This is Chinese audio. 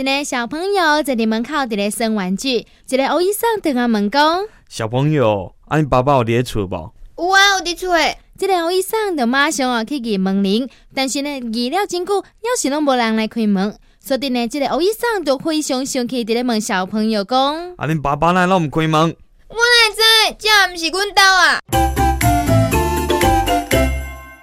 一个小朋友在门口伫咧耍玩具，一个欧医生对阿问讲：小朋友，你爸爸有伫厝无？有啊，有伫厝诶。这个欧医生就马上去按门铃，但是呢，按了真久，还是拢无人来开门。所以呢，这个欧医生就非常生气，伫咧问小朋友讲：啊，恁爸爸哪拢唔开门？我哪知？这毋是阮家啊！